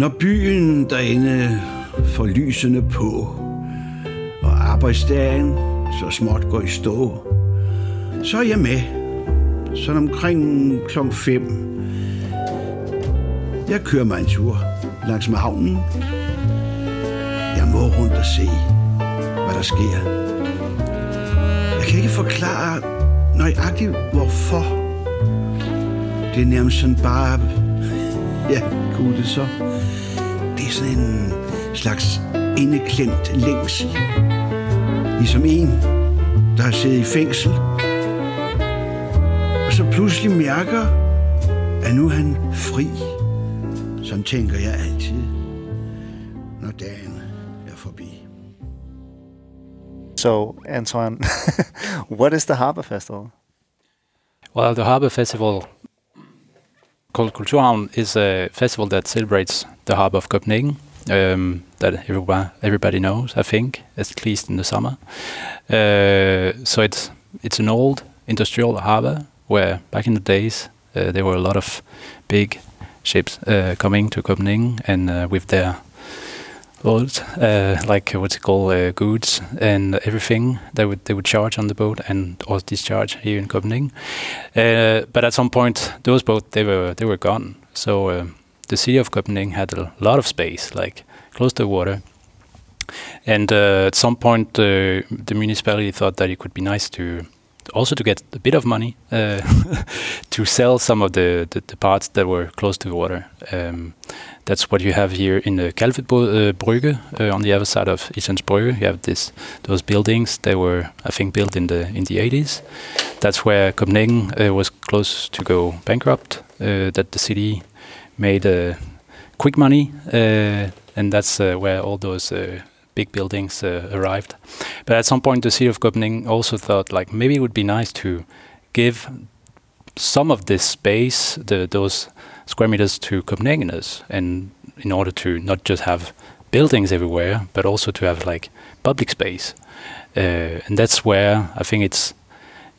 Når byen derinde får lysene på, og arbejdsdagen så småt går i stå, så er jeg med. Sådan omkring klokken 5. Jeg kører mig en tur langs med havnen. Jeg må rundt og se, hvad der sker. Jeg kan ikke forklare nøjagtigt hvorfor. Det er nærmest sådan bare... Ja, kunne det så. Det er sådan en slags indeklemt længsel. Ligesom en, der har siddet i fængsel. Og så pludselig mærker, at nu er han fri. Sådan tænker jeg altid, når dagen er forbi. So, Antoine, what is the Harbor Festival? Well, the Harbor Festival, called Kulturhavn, is a festival that celebrates the harbor of Copenhagen, that everybody knows, I think, at least in the summer. So it's an old industrial harbor where back in the days there were a lot of big ships coming to Copenhagen and with their loads, like what's it called, goods and everything they would charge on the boat and or discharge here in Copenhagen. But at some point, those boats they were gone. So the city of Copenhagen had a lot of space, like close to water. And at some point, the municipality thought that it could be nice to also to get a bit of money to sell some of the parts that were close to the water. That's what you have here in the Kalvetbrugge on the other side of Islands Brygge. You have those buildings. They were, I think, built in the 80s. That's where Copenhagen was close to go bankrupt. That the city made quick money, and that's where all those big buildings arrived. But at some point the city of Copenhagen also thought like maybe it would be nice to give some of this space, those square meters, to Copenhageners, and in order to not just have buildings everywhere but also to have like public space, and that's where I think it's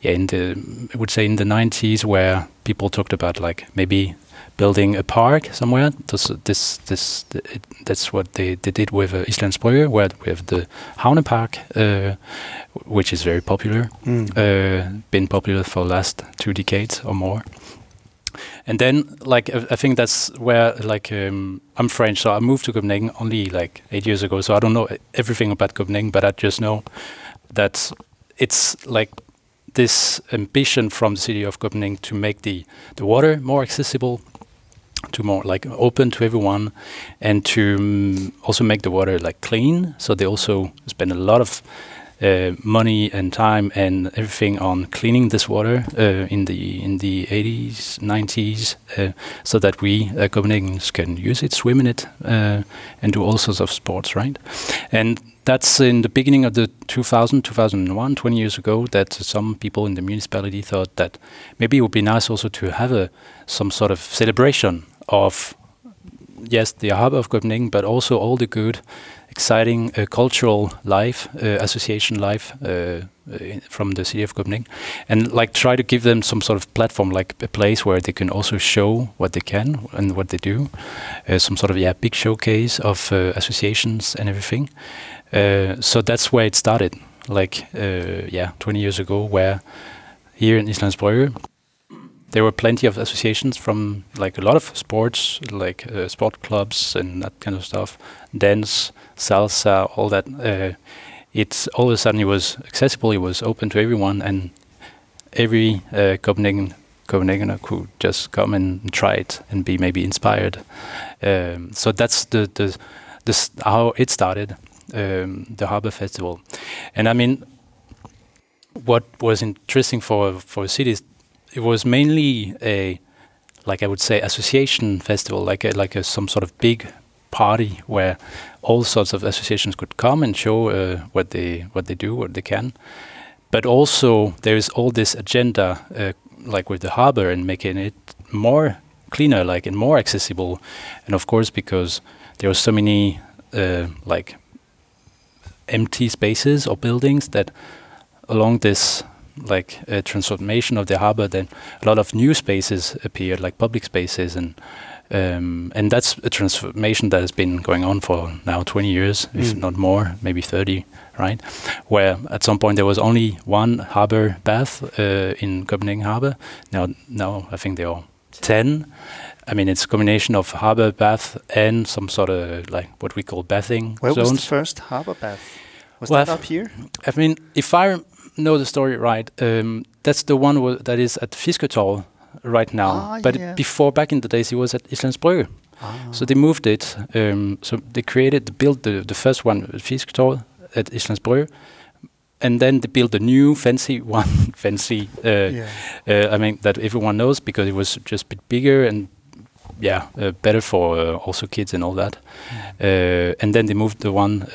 in the 90s where people talked about like maybe building a park somewhere. That's what they did with Islands Brygge, where we have the Havnepark, which is very popular, been popular for the last 2 decades or more. And then, like, I think that's where, like, I'm French, so I moved to Copenhagen only like 8 years ago, so I don't know everything about Copenhagen, but I just know that it's like this ambition from the city of Copenhagen to make the water more accessible, to more like open to everyone, and to also make the water like clean. So they also spend a lot of money and time and everything on cleaning this water in the 80s, 90s, so that we Copenhageners can use it, swim in it, and do all sorts of sports, right? And that's in the beginning of the 2001, 20 years ago, that some people in the municipality thought that maybe it would be nice also to have some sort of celebration of, yes, the harbor of Copenhagen, but also all the good, exciting cultural life, association life from the city of Copenhagen, and like try to give them some sort of platform, like a place where they can also show what they can and what they do, some sort of big showcase of associations and everything. So that's where it started, like 20 years ago, where here in Islands Brygge there were plenty of associations from like a lot of sports, like sport clubs and that kind of stuff, dance, salsa, all that. It's all of a sudden it was accessible, it was open to everyone, and every Copenhagener could just come and try it and be maybe inspired. So that's the how it started. The Harbor Festival. And I mean, what was interesting for cities, it was mainly a, like I would say, association festival, like some sort of big party where all sorts of associations could come and show what they do, what they can. But also there is all this agenda, like with the harbor and making it more cleaner, like, and more accessible. And of course, because there are so many like empty spaces or buildings, that along this like transformation of the harbor, then a lot of new spaces appeared, like public spaces and And that's a transformation that has been going on for now 20 years, if not more, maybe 30, right? Where at some point there was only one harbor bath in Copenhagen harbor. Now I think there are 10. I mean, it's a combination of harbor bath and some sort of like what we call bathing zones. Where was the first harbor bath? Was that up here? I mean, if I know the story right, that's the one that is at Fiskertor right now. Before, back in the days, it was at Islands Brygge. So they moved it. So they built the first one at Fiskertor at Islands Brygge. And then they built a new fancy one, I mean, that everyone knows because it was just a bit bigger and better for also kids and all that. And then they moved the old one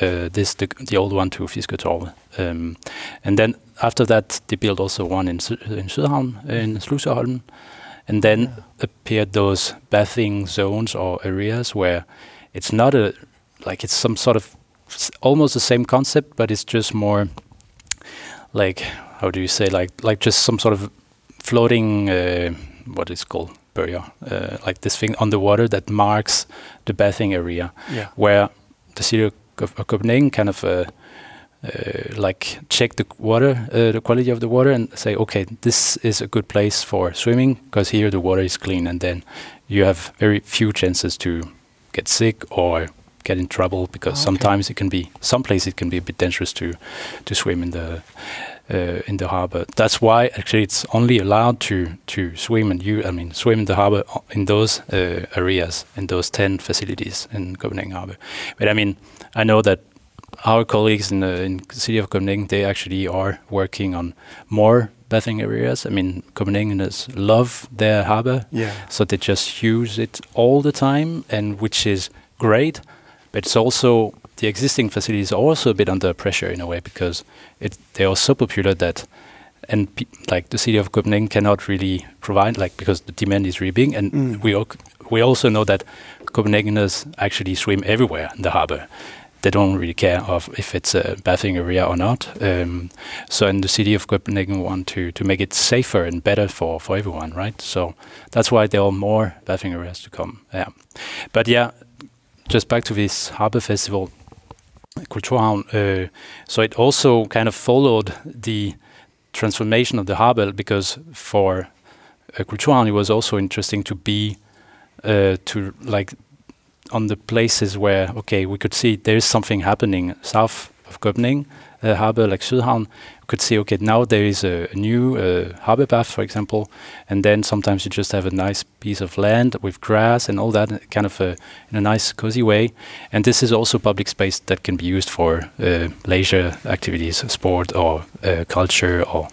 to Fiskertorve. And then after that, they built also one in Sydhavn, in Sludseholm. And then appeared those bathing zones or areas where it's not it's some sort of almost the same concept, but it's just more like, how do you say, like just some sort of floating, what it's called? Like this thing on the water that marks the bathing area, where the city of Copenhagen kind of like check the water, the quality of the water, and say, okay, this is a good place for swimming because here the water is clean, and then you have very few chances to get sick or get in trouble because sometimes it can be a bit dangerous to swim in the harbor. That's why actually it's only allowed to swim swim in the harbor in those areas, in those 10 facilities in Copenhagen harbor. But I mean, I know that our colleagues in the city of Copenhagen, they actually are working on more bathing areas. I mean, Copenhageners love their harbor, so they just use it all the time, and which is great. But it's also, the existing facilities are also a bit under pressure in a way because they are so popular that, and like the city of Copenhagen cannot really provide, like, because the demand is really big, and we also know that Copenhageners actually swim everywhere in the harbor. They don't really care if it's a bathing area or not. So, and the city of Copenhagen want to make it safer and better for everyone, right? So that's why there are more bathing areas to come. Yeah, but yeah. Just back to this harbor festival, Kulturhavn, so it also kind of followed the transformation of the harbor because for Kulturhavn it was also interesting to be on the places where, okay, we could see there is something happening south of Copenhagen, harbor like Sydhavn. Could see, okay, now there is a new harbor bath, for example, and then sometimes you just have a nice piece of land with grass and all that, kind of in a nice, cozy way. And this is also public space that can be used for leisure activities, sport or culture or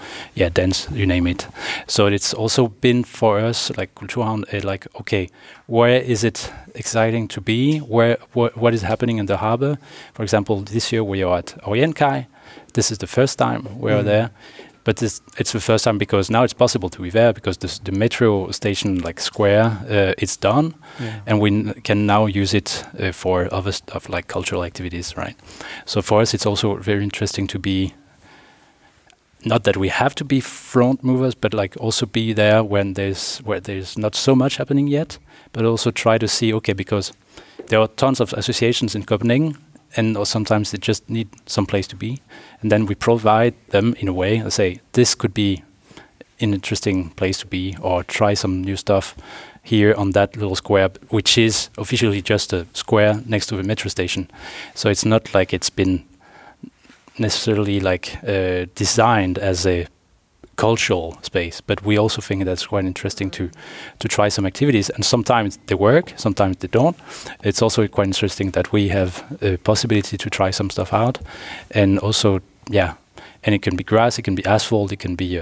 dance, you name it. So it's also been for us like Kulturhavn, like, okay, where is it exciting to be? Where what is happening in the harbor? For example, this year we are at Øjenkaj. This is the first time we are there, but it's the first time because now it's possible to be there because the metro station, like square, it's done, and we can now use it for other stuff like cultural activities, right? So for us, it's also very interesting to be, not that we have to be front movers, but like also be there when there's not so much happening yet, but also try to see, okay, because there are tons of associations in Copenhagen, and or sometimes they just need some place to be. And then we provide them in a way and say, this could be an interesting place to be, or try some new stuff here on that little square, which is officially just a square next to the metro station. So it's not like it's been necessarily like designed as a cultural space, but we also think that's quite interesting to try some activities, and sometimes they work, sometimes they don't. It's also quite interesting that we have a possibility to try some stuff out, and also and it can be grass, it can be asphalt, it can be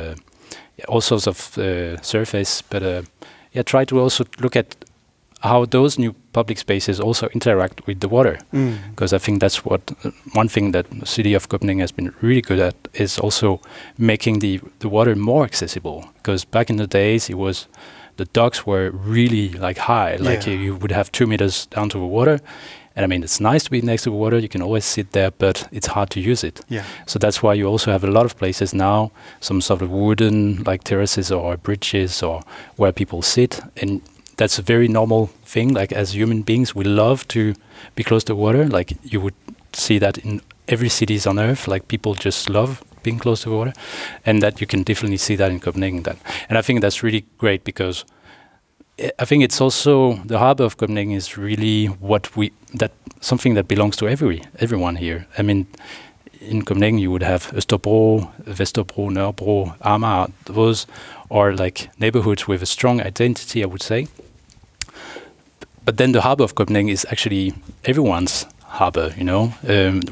all sorts of surface, but try to also look at how those new public spaces also interact with the water, because I think that's what one thing that the city of Copenhagen has been really good at is also making the water more accessible. Because back in the days, it was the docks were really like high, like you would have 2 meters down to the water, and I mean it's nice to be next to the water, you can always sit there, but it's hard to use it. So that's why you also have a lot of places now, some sort of wooden like terraces or bridges or where people sit, and that's a very normal thing. Like, as human beings, we love to be close to water. Like, you would see that in every cities on Earth. Like, people just love being close to water, and that you can definitely see that in Copenhagen. And I think that's really great, because I think it's also the harbor of Copenhagen is really something that belongs to everyone here. I mean, in Copenhagen you would have Østerbro, Vesterbro, Nørrebro, Amager. Those are like neighborhoods with a strong identity, I would say. But then the harbor of Copenhagen is actually everyone's harbor, you know,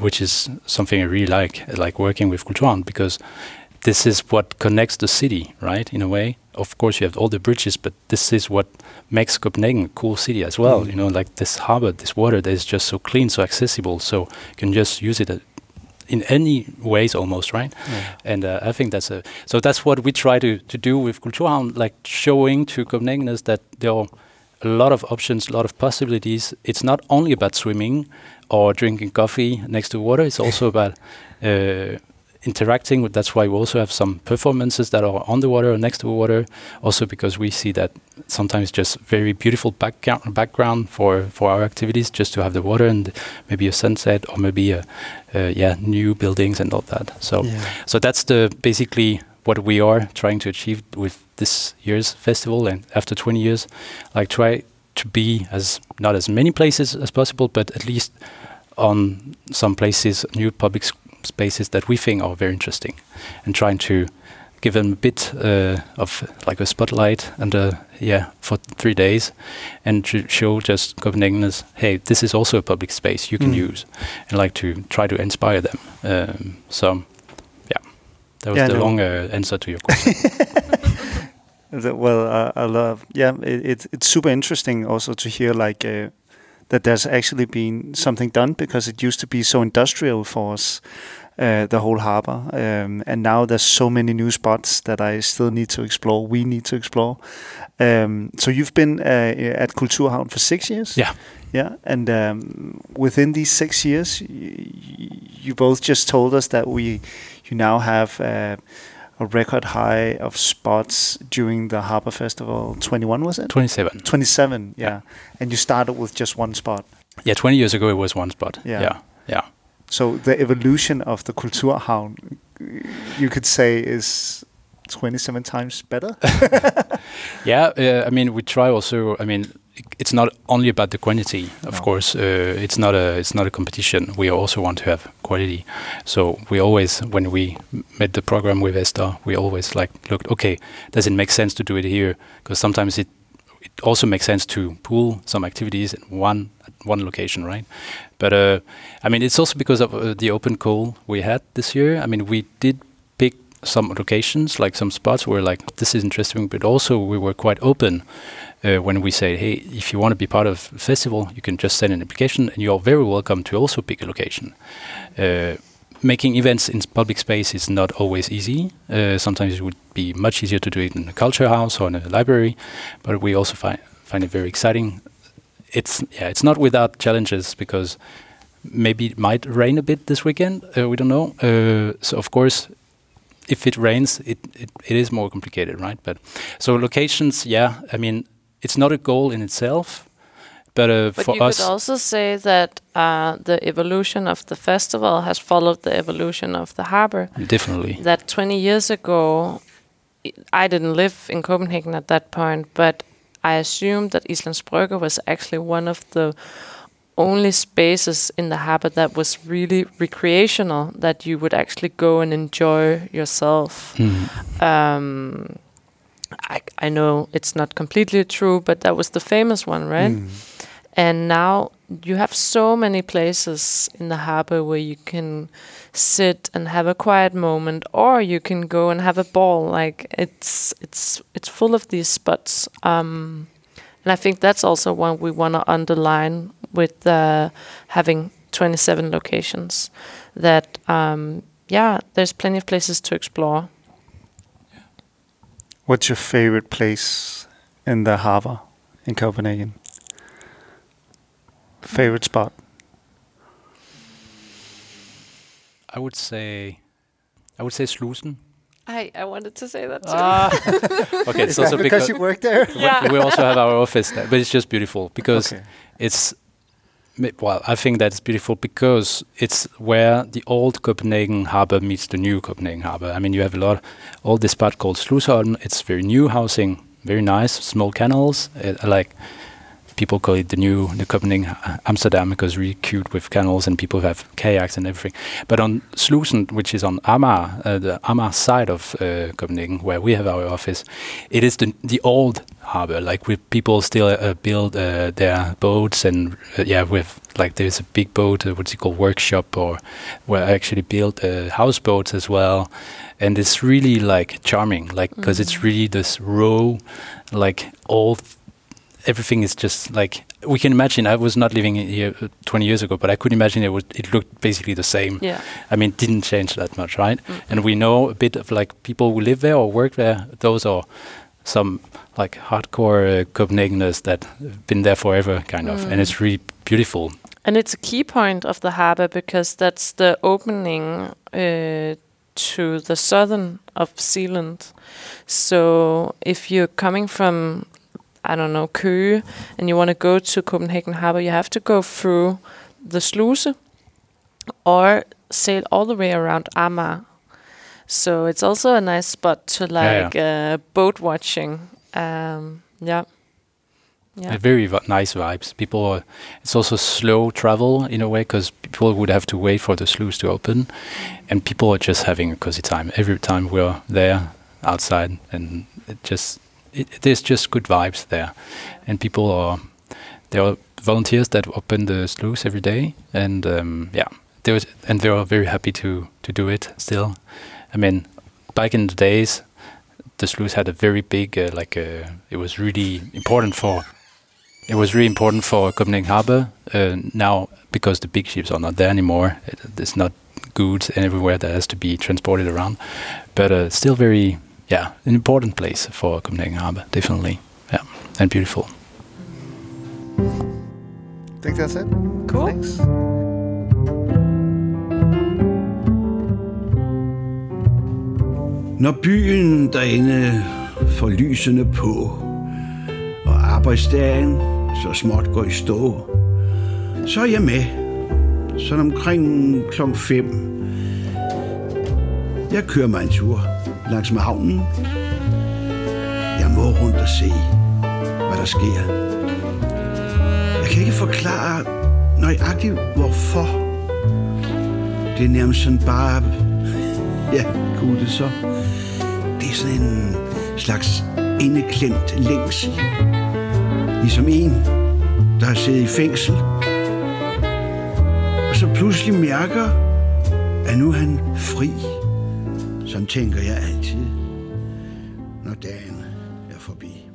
which is something I really like working with Kulturhavn, because this is what connects the city, right, in a way. Of course, you have all the bridges, but this is what makes Copenhagen a cool city as well. You know, like this harbor, this water that is just so clean, so accessible, so you can just use it in any ways almost, right? Yeah. And I think so that's what we try to do with Kulturhavn, like showing to Copenhageners that there are a lot of options, a lot of possibilities. It's not only about swimming or drinking coffee next to water, it's also about interacting with. That's why we also have some performances that are on the water or next to the water, also because we see that sometimes just very beautiful background for our activities, just to have the water and maybe a sunset, or maybe new buildings and all that. So that's basically what we are trying to achieve with this year's festival, and after 20 years, like, try to be not as many places as possible, but at least on some places, new public spaces that we think are very interesting, and trying to give them a bit of like a spotlight and for 3 days, and to show just Copenhageners, hey, this is also a public space you can use, and like to try to inspire them. That was the long answer to your question. I love. Yeah, it's super interesting also to hear like that there's actually been something done, because it used to be so industrial for us, the whole harbor. And now there's so many new spots that I still need to explore, we need to explore. So you've been at Kulturhavn for 6 years? Yeah. Yeah, and within these 6 years, you both just told us that you now have a record high of spots during the Harbor Festival. 21, was it? 27. 27, yeah. And you started with just one spot. Yeah, 20 years ago it was one spot. Yeah. So the evolution of the Kulturhavn, you could say, is 27 times better? I mean, we try also, it's not only about the quantity, of course. It's not a competition. We also want to have quality. So we always, when we made the program with Esther, we always looked, okay, does it make sense to do it here? Because sometimes it also makes sense to pool some activities in one location, right? But it's also because of the open call we had this year. I mean, we did pick some locations, like some spots where this is interesting, but also we were quite open. When we say, hey, if you want to be part of the festival, you can just send an application, and you're very welcome to also pick a location. Making events in public space is not always easy. Sometimes it would be much easier to do it in a culture house or in a library, but we also find it very exciting. It's not without challenges, because maybe it might rain a bit this weekend. We don't know. So of course, if it rains, it is more complicated, right? But so locations, it's not a goal in itself, but for us... But you could also say that the evolution of the festival has followed the evolution of the harbor. Definitely. That 20 years ago, I didn't live in Copenhagen at that point, but I assumed that Islands Brygge was actually one of the only spaces in the harbor that was really recreational, that you would actually go and enjoy yourself. I know it's not completely true, but that was the famous one, right? And now you have so many places in the harbor where you can sit and have a quiet moment, or you can go and have a ball. Like, it's full of these spots, and I think that's also one we want to underline with having 27 locations. That there's plenty of places to explore. What's your favorite place in the harbor in Copenhagen? Favorite spot? I would say Slusen. I wanted to say that too. Okay, it's also because you work there. We also have our office there, but it's just beautiful because it's. Well, I think that's beautiful because it's where the old Copenhagen harbor meets the new Copenhagen harbor. I mean, you have a lot, all this part called Sludseholm. It's very new housing, very nice, small canals. Like people call it the Copenhagen Amsterdam because it's really cute with canals and people have kayaks and everything. But on Slusen, which is on Amager, the Amager side of Copenhagen, where we have our office, it is the old harbor, like with people still build their boats and with like there's a big boat workshop or where I actually built houseboats as well, and it's really like charming, like because it's really this raw, like old. Everything is just like we can imagine. I was not living here 20 years ago, but I could imagine it looked basically the same. Yeah. I mean, it didn't change that much, right? Mm-hmm. And we know a bit of like people who live there or work there. Those are some like hardcore Copenhageners that have been there forever, kind of. And it's really beautiful. And it's a key point of the harbor because that's the opening to the southern of Zealand. So if you're coming from Køge, and you want to go to Copenhagen Harbor, you have to go through the Sluse or sail all the way around Amager. So it's also a nice spot to boat watching. Very nice vibes. It's also slow travel in a way because people would have to wait for the sluice to open, and people are just having a cozy time every time we're there outside, and there's just good vibes there, and there are volunteers that open the sluice every day, and they are very happy to do it still. I mean, back in the days, the sluice had a very big it was really important for Copenhagen Harbor. Now, because the big ships are not there anymore, there's not goods everywhere that has to be transported around, but still very. Yeah, an important place for Copenhagen Harbor, definitely. Yeah, and beautiful. I think that's it. Cool. Thanks. Når byen derinde får lysene på, og arbejdsdagen så småt går i stå, så er jeg med. Sådan omkring 5:00. Jeg kører mig en tur langs med havnen. Jeg må rundt og se, hvad der sker. Jeg kan ikke forklare nøjagtigt hvorfor. Det er nærmest sådan bare... Ja, kunne det så. Det er sådan en slags indeklemt længsel. Ligesom en, der har siddet i fængsel. Og så pludselig mærker, at nu er han fri. Sådan tænker jeg altid, når dagen er forbi.